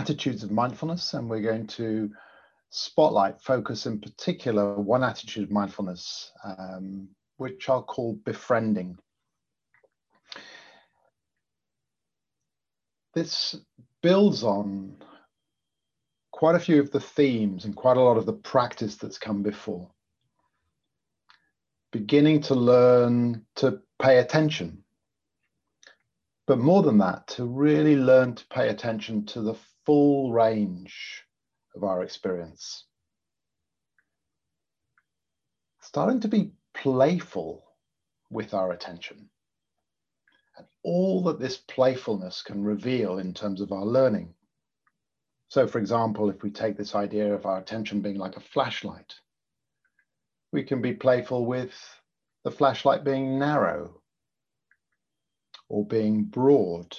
attitudes of mindfulness, and we're going to spotlight, focus in particular, one attitude of mindfulness, which I'll call befriending. This builds on quite a few of the themes and quite a lot of the practice that's come before. Beginning to learn to pay attention, but more than that, to really learn to pay attention to the full range of our experience. Starting to be playful with our attention and all that this playfulness can reveal in terms of our learning. So, for example, if we take this idea of our attention being like a flashlight, we can be playful with the flashlight being narrow or being broad.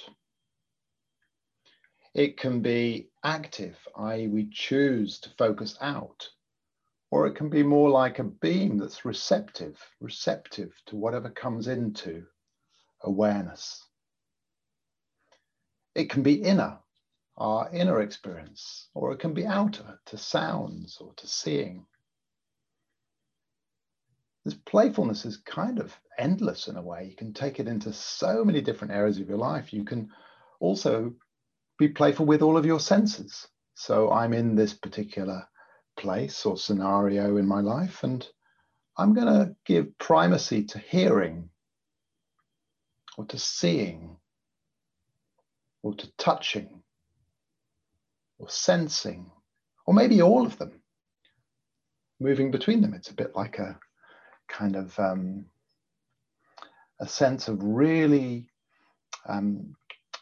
It can be active, i.e. we choose to focus out, or it can be more like a beam that's receptive to whatever comes into awareness. It can be inner, our inner experience, or it can be outer, to sounds or to seeing. This playfulness is kind of endless in a way. You can take it into so many different areas of your life. You can also be playful with all of your senses. So I'm in this particular place or scenario in my life, and I'm going to give primacy to hearing or to seeing or to touching or sensing, or maybe all of them, moving between them. It's a bit like a kind of a sense of really,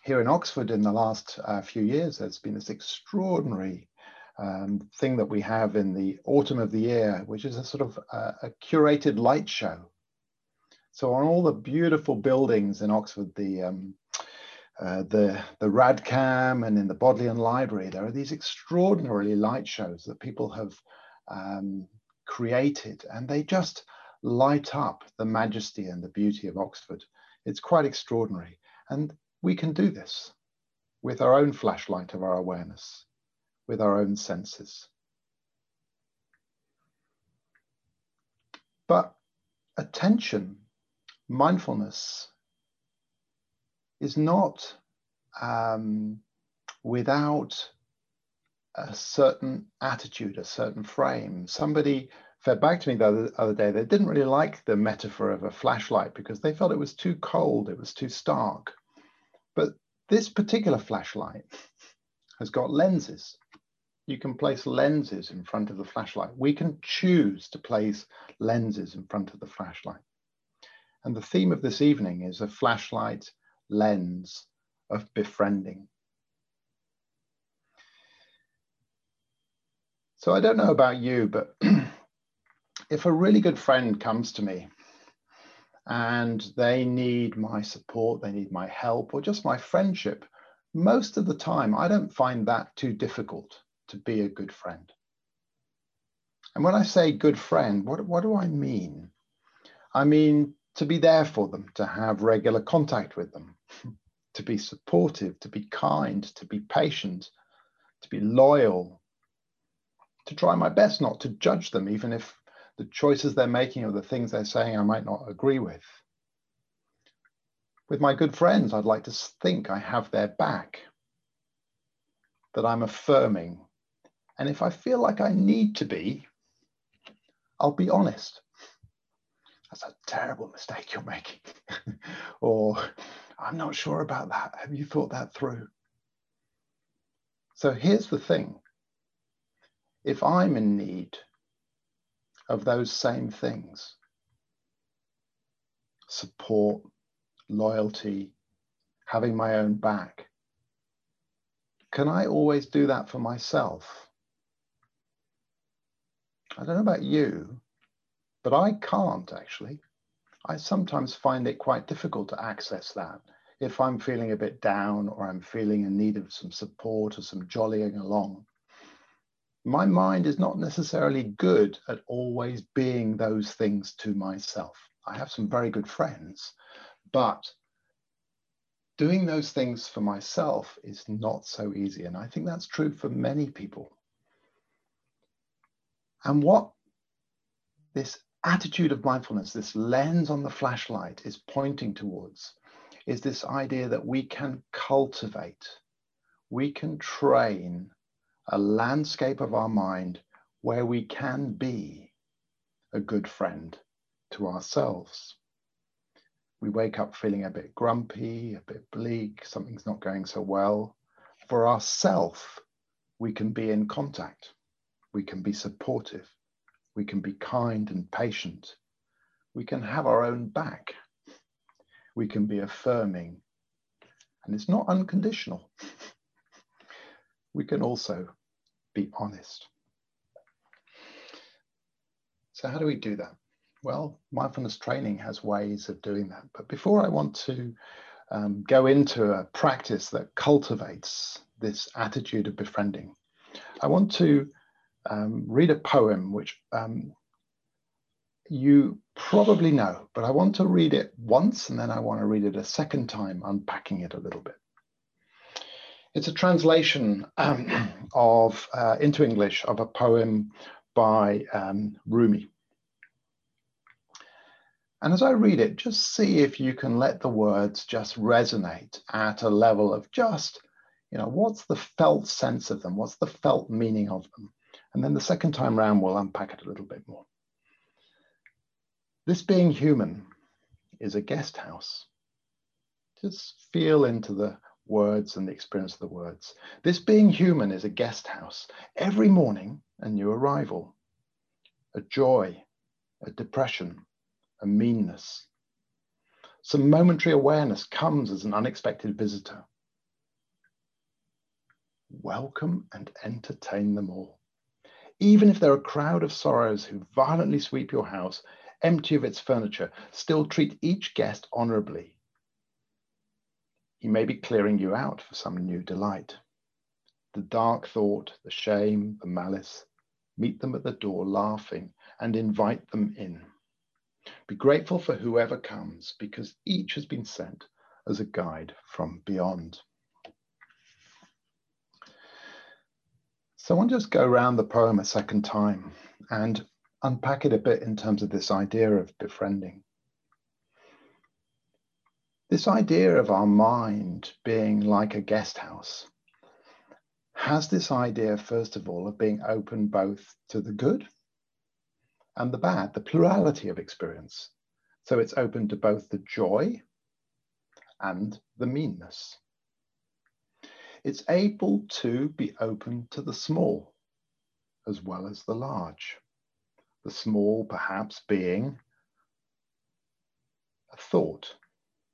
here in Oxford in the last few years, there's been this extraordinary thing that we have in the autumn of the year, which is a sort of a curated light show. So on all the beautiful buildings in Oxford, the Radcam and in the Bodleian Library, there are these extraordinary light shows that people have created, and they just light up the majesty and the beauty of Oxford. It's quite extraordinary. And we can do this with our own flashlight of our awareness, with our own senses. But attention, mindfulness, is not without a certain attitude, a certain frame. Somebody fed back to me the other day, they didn't really like the metaphor of a flashlight because they felt it was too cold, it was too stark. But this particular flashlight has got lenses. You can place lenses in front of the flashlight. We can choose to place lenses in front of the flashlight. And the theme of this evening is a flashlight lens of befriending. So I don't know about you, but if a really good friend comes to me and they need my support, they need my help, or just my friendship, most of the time, I don't find that too difficult to be a good friend. And when I say good friend, what do I mean? I mean to be there for them, to have regular contact with them, to be supportive, to be kind, to be patient, to be loyal, to try my best not to judge them, even if the choices they're making or the things they're saying I might not agree with. With my good friends, I'd like to think I have their back, that I'm affirming. And if I feel like I need to be, I'll be honest. That's a terrible mistake you're making. Or I'm not sure about that. Have you thought that through? So here's the thing. If I'm in need of those same things, support, loyalty, having my own back, can I always do that for myself? I don't know about you, but I can't actually. I sometimes find it quite difficult to access that. If I'm feeling a bit down or I'm feeling in need of some support or some jollying along, my mind is not necessarily good at always being those things to myself. I have some very good friends, but doing those things for myself is not so easy. And I think that's true for many people. And what this attitude of mindfulness, this lens on the flashlight is pointing towards, is this idea that we can cultivate, we can train a landscape of our mind where we can be a good friend to ourselves. We wake up feeling a bit grumpy, a bit bleak, something's not going so well. For ourself, we can be in contact. We can be supportive. We can be kind and patient. We can have our own back. We can be affirming. And it's not unconditional. We can also be honest. So how do we do that? Well, mindfulness training has ways of doing that. But before I want to go into a practice that cultivates this attitude of befriending, I want to read a poem which you probably know, but I want to read it once and then I want to read it a second time, unpacking it a little bit. It's a translation into English of a poem by Rumi. And as I read it, just see if you can let the words just resonate at a level of just, you know, what's the felt sense of them? What's the felt meaning of them? And then the second time round, we'll unpack it a little bit more. This being human is a guest house. Just feel into the words and the experience of the words. This being human is a guest house. Every morning, a new arrival, a joy, a depression, a meanness. Some momentary awareness comes as an unexpected visitor. Welcome and entertain them all. Even if they're a crowd of sorrows who violently sweep your house, empty of its furniture, still treat each guest honorably. He may be clearing you out for some new delight. The dark thought, the shame, the malice, meet them at the door laughing and invite them in. Be grateful for whoever comes, because each has been sent as a guide from beyond. So I want to just go around the poem a second time and unpack it a bit in terms of this idea of befriending. This idea of our mind being like a guest house has this idea, first of all, of being open both to the good and the bad, the plurality of experience. So it's open to both the joy and the meanness. It's able to be open to the small as well as the large. The small perhaps being a thought,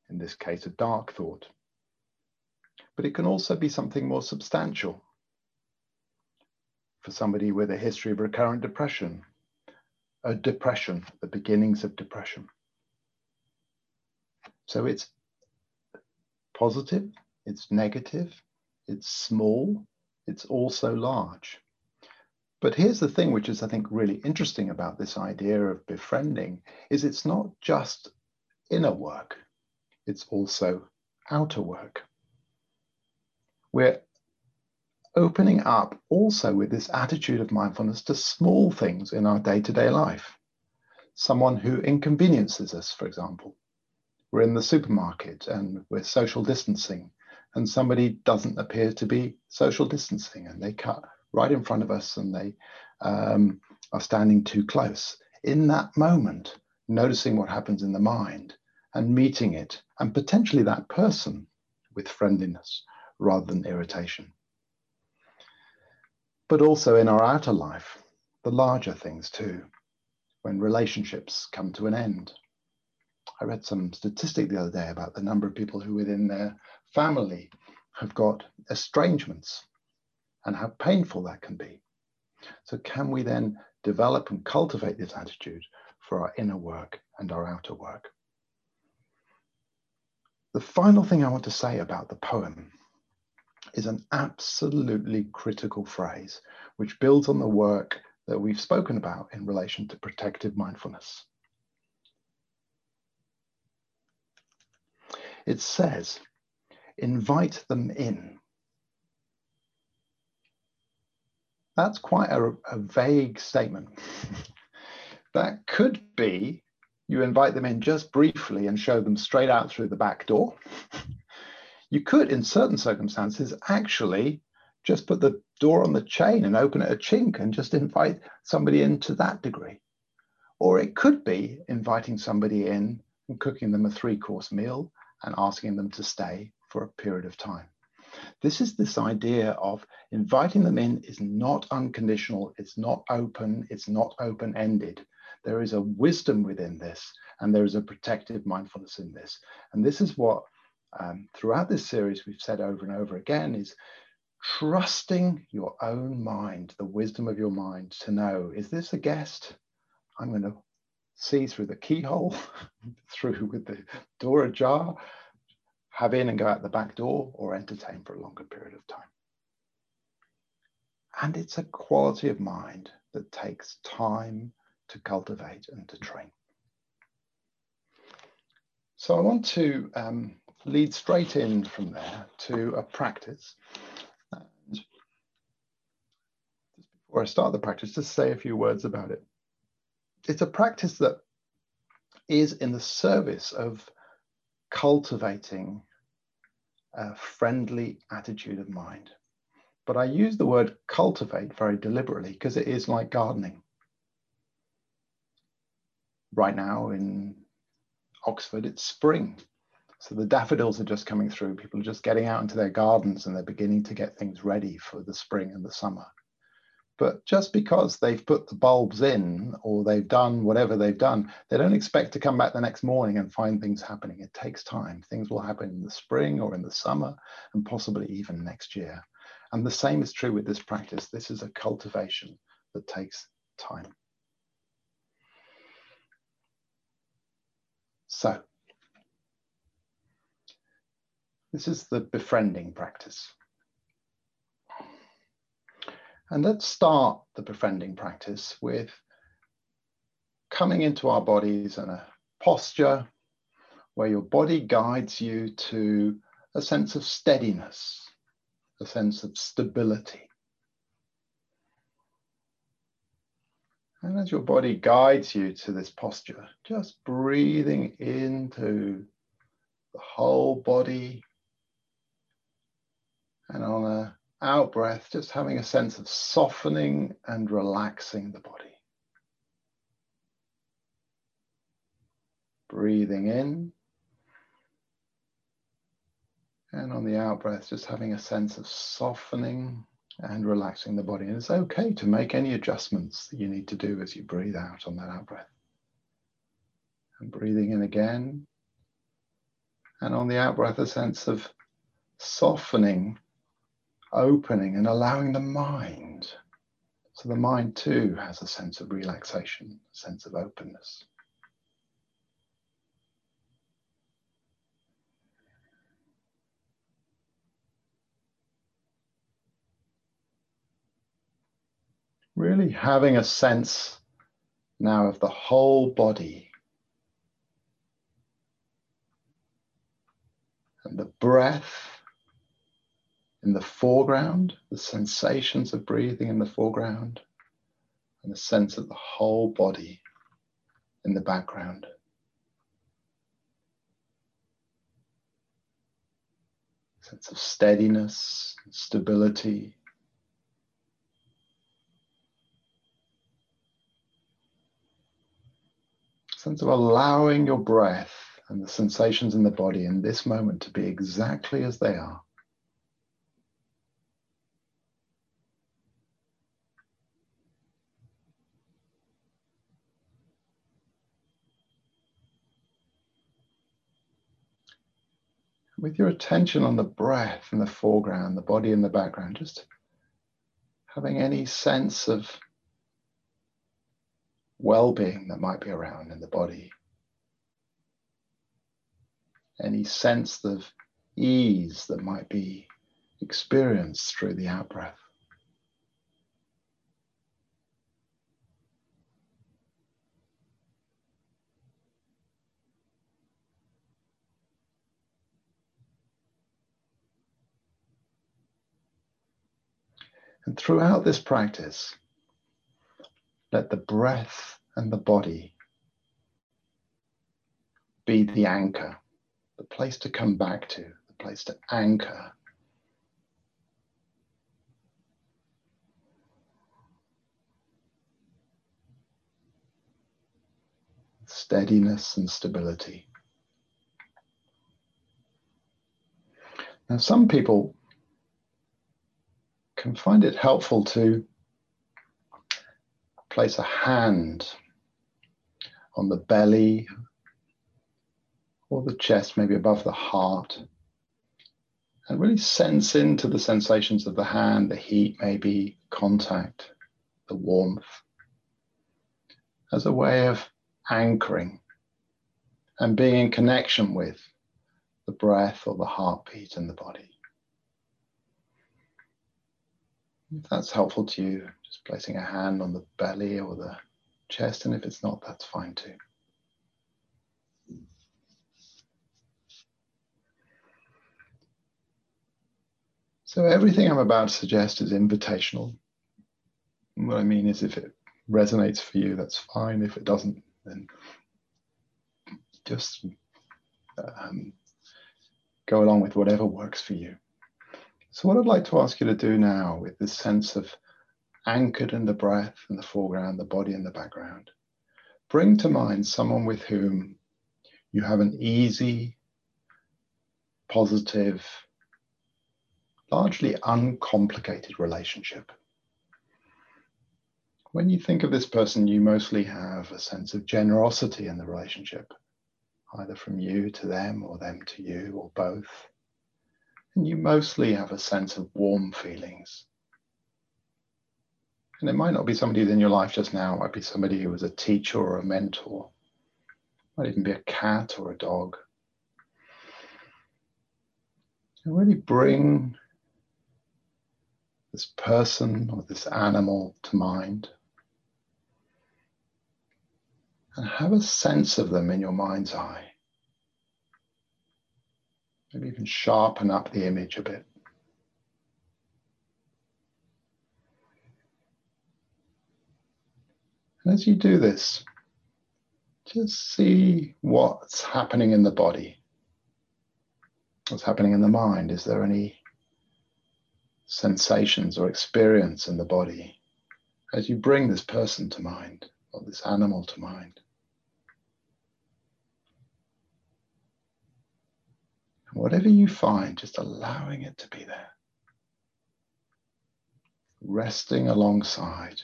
in this case a dark thought. But it can also be something more substantial. For somebody with a history of recurrent depression, the beginnings of depression. So it's positive, it's negative, it's small, it's also large. But here's the thing which is, I think, really interesting about this idea of befriending is it's not just inner work, it's also outer work. We're opening up also with this attitude of mindfulness to small things in our day-to-day life. Someone who inconveniences us, for example. We're in the supermarket and we're social distancing and somebody doesn't appear to be social distancing and they cut right in front of us and they are standing too close. In that moment, noticing what happens in the mind and meeting it and potentially that person with friendliness rather than irritation. But also in our outer life, the larger things too, when relationships come to an end. I read some statistic the other day about the number of people who within their family have got estrangements and how painful that can be. So can we then develop and cultivate this attitude for our inner work and our outer work? The final thing I want to say about the poem is an absolutely critical phrase, which builds on the work that we've spoken about in relation to protective mindfulness. It says, invite them in. That's quite a vague statement. That could be you invite them in just briefly and show them straight out through the back door. You could, in certain circumstances, actually just put the door on the chain and open it a chink and just invite somebody in to that degree. Or it could be inviting somebody in and cooking them a 3-course meal and asking them to stay for a period of time. This is this idea of inviting them in is not unconditional, it's not open, it's not open-ended. There is a wisdom within this, and there is a protective mindfulness in this. And this is what throughout this series we've said over and over again is trusting your own mind, the wisdom of your mind to know, is this a guest? I'm going to see through the keyhole, through with the door ajar, have in and go out the back door, or entertain for a longer period of time. And it's a quality of mind that takes time to cultivate and to train. So I want to lead straight in from there to a practice. And before I start the practice, just say a few words about it. It's a practice that is in the service of cultivating a friendly attitude of mind. But I use the word cultivate very deliberately because it is like gardening. Right now in Oxford, it's spring. So the daffodils are just coming through. People are just getting out into their gardens and they're beginning to get things ready for the spring and the summer. But just because they've put the bulbs in or they've done whatever they've done, they don't expect to come back the next morning and find things happening. It takes time. Things will happen in the spring or in the summer and possibly even next year. And the same is true with this practice. This is a cultivation that takes time. So, this is the befriending practice. And let's start the befriending practice with coming into our bodies in a posture where your body guides you to a sense of steadiness, a sense of stability. And as your body guides you to this posture, just breathing into the whole body and on a out breath, just having a sense of softening and relaxing the body. Breathing in. And on the out breath, just having a sense of softening and relaxing the body. And it's okay to make any adjustments that you need to do as you breathe out on that out breath. And breathing in again. And on the out breath, a sense of softening, opening and allowing the mind. So the mind too has a sense of relaxation, a sense of openness. Really having a sense now of the whole body and the breath in the foreground, the sensations of breathing in the foreground, and the sense of the whole body in the background. Sense of steadiness, stability. Sense of allowing your breath and the sensations in the body in this moment to be exactly as they are. With your attention on the breath in the foreground, the body in the background, just having any sense of well-being that might be around in the body. Any sense of ease that might be experienced through the out-breath. And throughout this practice, let the breath and the body be the anchor, the place to come back to, the place to anchor. Steadiness and stability. Now, some people can find it helpful to place a hand on the belly or the chest, maybe above the heart, and really sense into the sensations of the hand, the heat, maybe contact, the warmth, as a way of anchoring and being in connection with the breath or the heartbeat in the body. If that's helpful to you, just placing a hand on the belly or the chest, and if it's not, that's fine too. So everything I'm about to suggest is invitational. And what I mean is, if it resonates for you, that's fine. If it doesn't, then just go along with whatever works for you. So what I'd like to ask you to do now, with this sense of anchored in the breath in the foreground, the body in the background, bring to mind someone with whom you have an easy, positive, largely uncomplicated relationship. When you think of this person, you mostly have a sense of generosity in the relationship, either from you to them or them to you or both. And you mostly have a sense of warm feelings. And it might not be somebody who's in your life just now. It might be somebody who was a teacher or a mentor. It might even be a cat or a dog. And really bring this person or this animal to mind. And have a sense of them in your mind's eye. Maybe even sharpen up the image a bit. And as you do this, just see what's happening in the body. What's happening in the mind? Is there any sensations or experience in the body as you bring this person to mind or this animal to mind? Whatever you find, just allowing it to be there, resting alongside.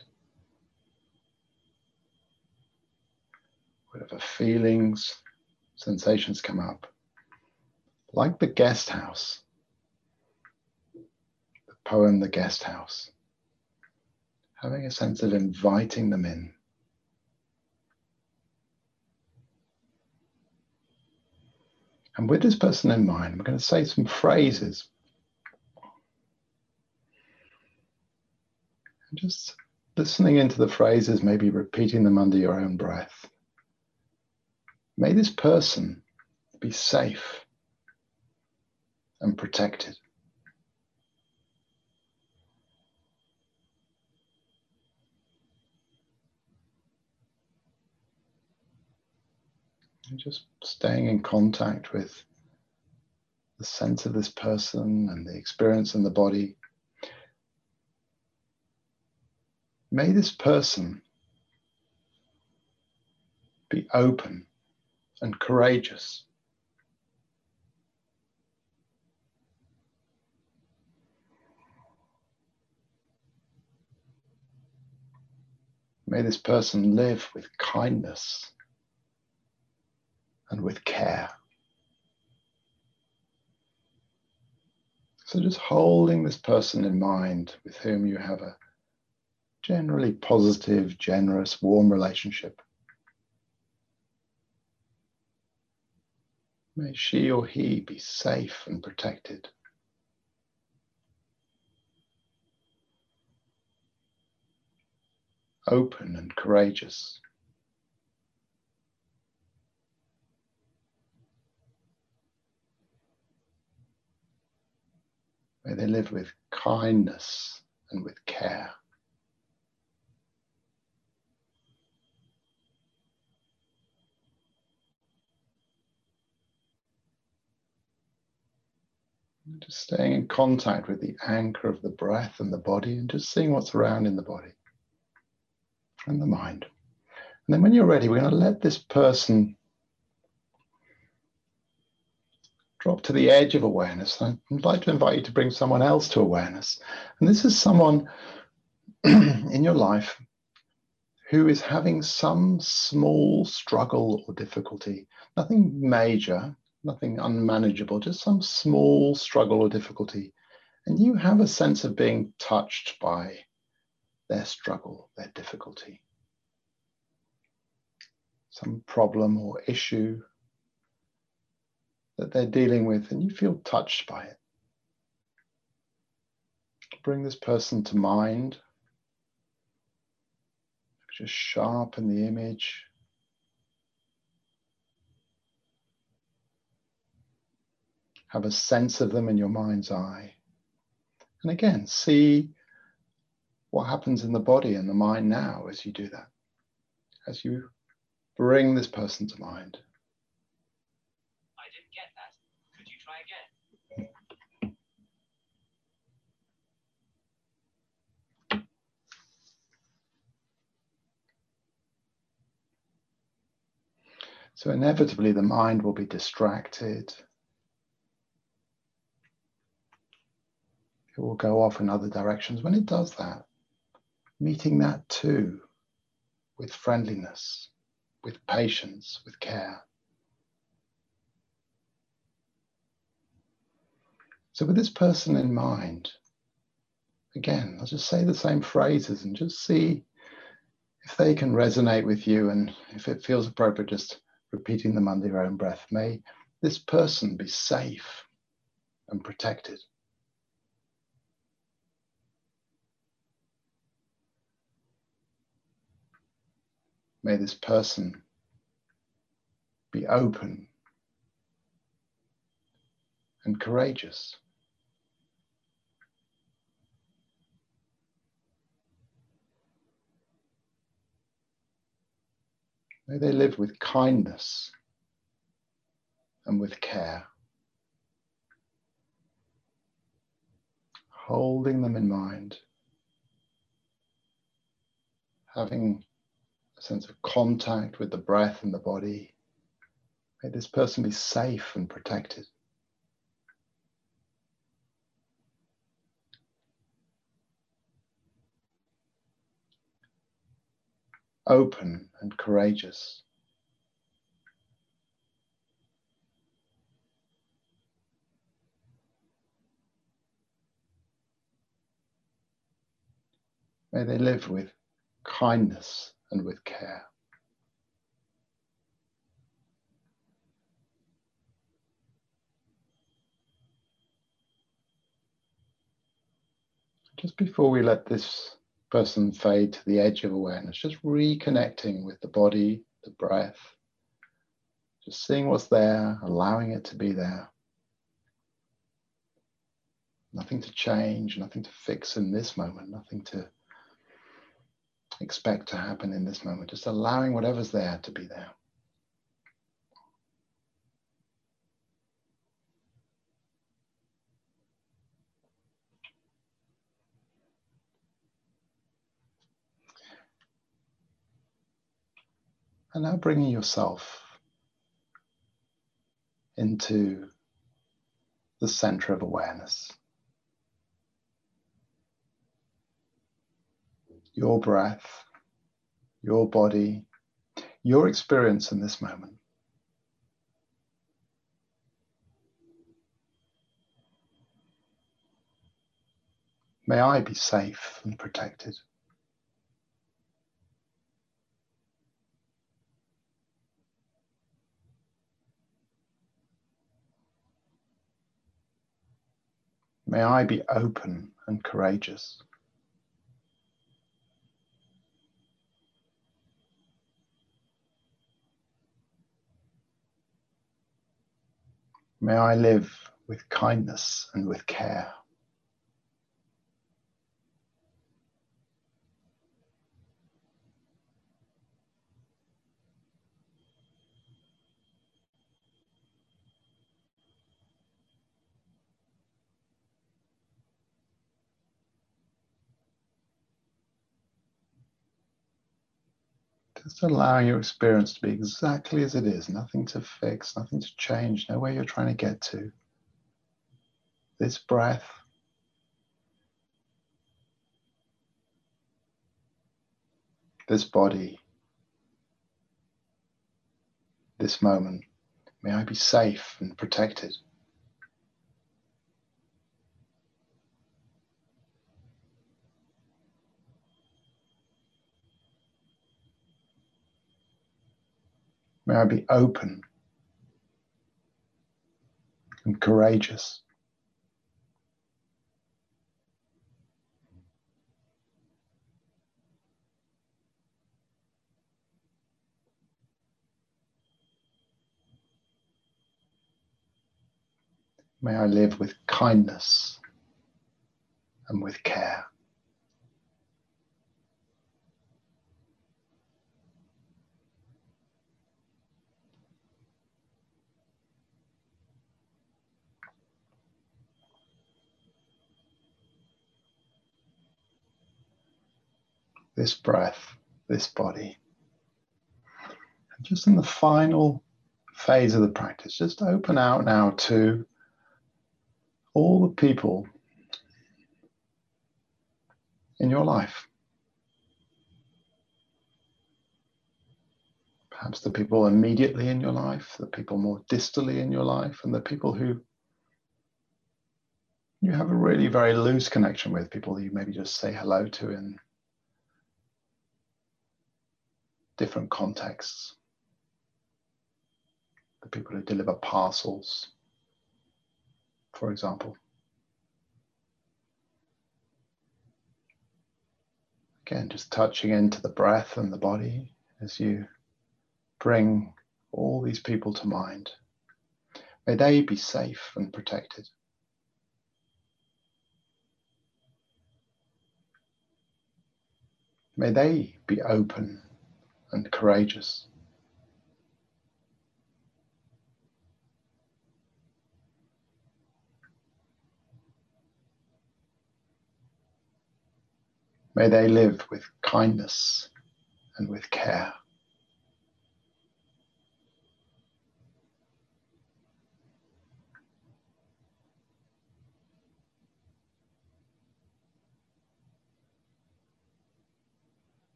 Whatever feelings, sensations come up, like the guest house, the poem, The Guest House, having a sense of inviting them in. And with this person in mind, we're going to say some phrases. And just listening into the phrases, maybe repeating them under your own breath. May this person be safe and protected. Just staying in contact with the sense of this person and the experience in the body. May this person be open and courageous. May this person live with kindness and with care. So just holding this person in mind with whom you have a generally positive, generous, warm relationship. May she or he be safe and protected. Open and courageous. May they live with kindness and with care. Just staying in contact with the anchor of the breath and the body, and just seeing what's around in the body and the mind. And then when you're ready, we're going to let this person drop to the edge of awareness. I'd like to invite you to bring someone else to awareness. And this is someone in your life who is having some small struggle or difficulty, nothing major, nothing unmanageable, just some small struggle or difficulty. And you have a sense of being touched by their struggle, their difficulty, some problem or issue that they're dealing with, and you feel touched by it. Bring this person to mind. Just sharpen the image. Have a sense of them in your mind's eye. And again, see what happens in the body and the mind now as you do that, as you bring this person to mind. I didn't get that. Could you try again? So inevitably, the mind will be distracted. It will go off in other directions. When it does that, meeting that too with friendliness, with patience, with care. So with this person in mind, again, I'll just say the same phrases and just see if they can resonate with you, and if it feels appropriate, just repeating them under your own breath. May this person be safe and protected. May this person be open and courageous. May they live with kindness and with care, holding them in mind, having sense of contact with the breath and the body. May this person be safe and protected. Open and courageous. May they live with kindness and with care. Just before we let this person fade to the edge of awareness, just reconnecting with the body, the breath, just seeing what's there, allowing it to be there. Nothing to change, nothing to fix in this moment, nothing to expect to happen in this moment, just allowing whatever's there to be there. And now bringing yourself into the center of awareness. Your breath, your body, your experience in this moment. May I be safe and protected. May I be open and courageous. May I live with kindness and with care. Just allowing your experience to be exactly as it is, nothing to fix, nothing to change, nowhere you're trying to get to. This breath . This body, this moment, may I be safe and protected. May I be open and courageous. May I live with kindness and with care. This breath, this body. And just in the final phase of the practice, just open out now to all the people in your life. Perhaps the people immediately in your life, the people more distally in your life, and the people who you have a really very loose connection with, people you maybe just say hello to in different contexts, the people who deliver parcels, for example. Again, just touching into the breath and the body as you bring all these people to mind. May they be safe and protected. May they be open and courageous. May they live with kindness and with care.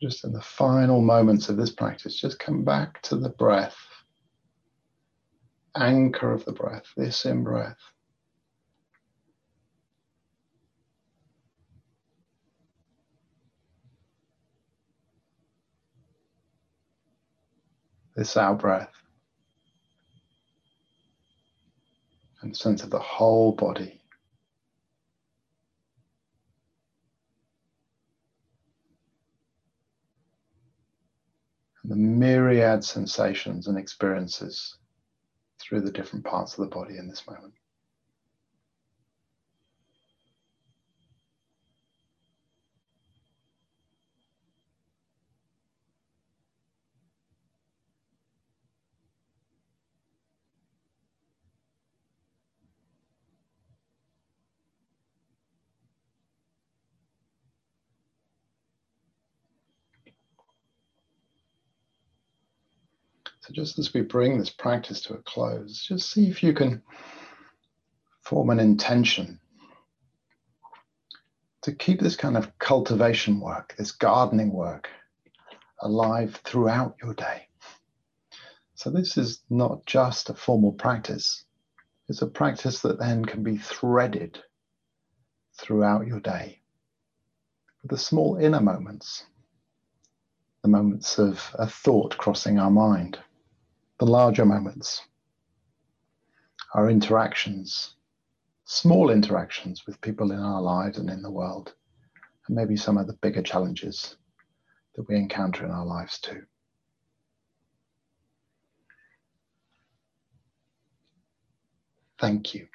Just in the final moments of this practice, just come back to the breath. Anchor of the breath, this in-breath. This out-breath. And sense of the whole body. And the myriad sensations and experiences through the different parts of the body in this moment. So just as we bring this practice to a close, just see if you can form an intention to keep this kind of cultivation work, this gardening work, alive throughout your day. So this is not just a formal practice. It's a practice that then can be threaded throughout your day with the small inner moments, the moments of a thought crossing our mind, the larger moments, our interactions, small interactions with people in our lives and in the world, and maybe some of the bigger challenges that we encounter in our lives too. Thank you.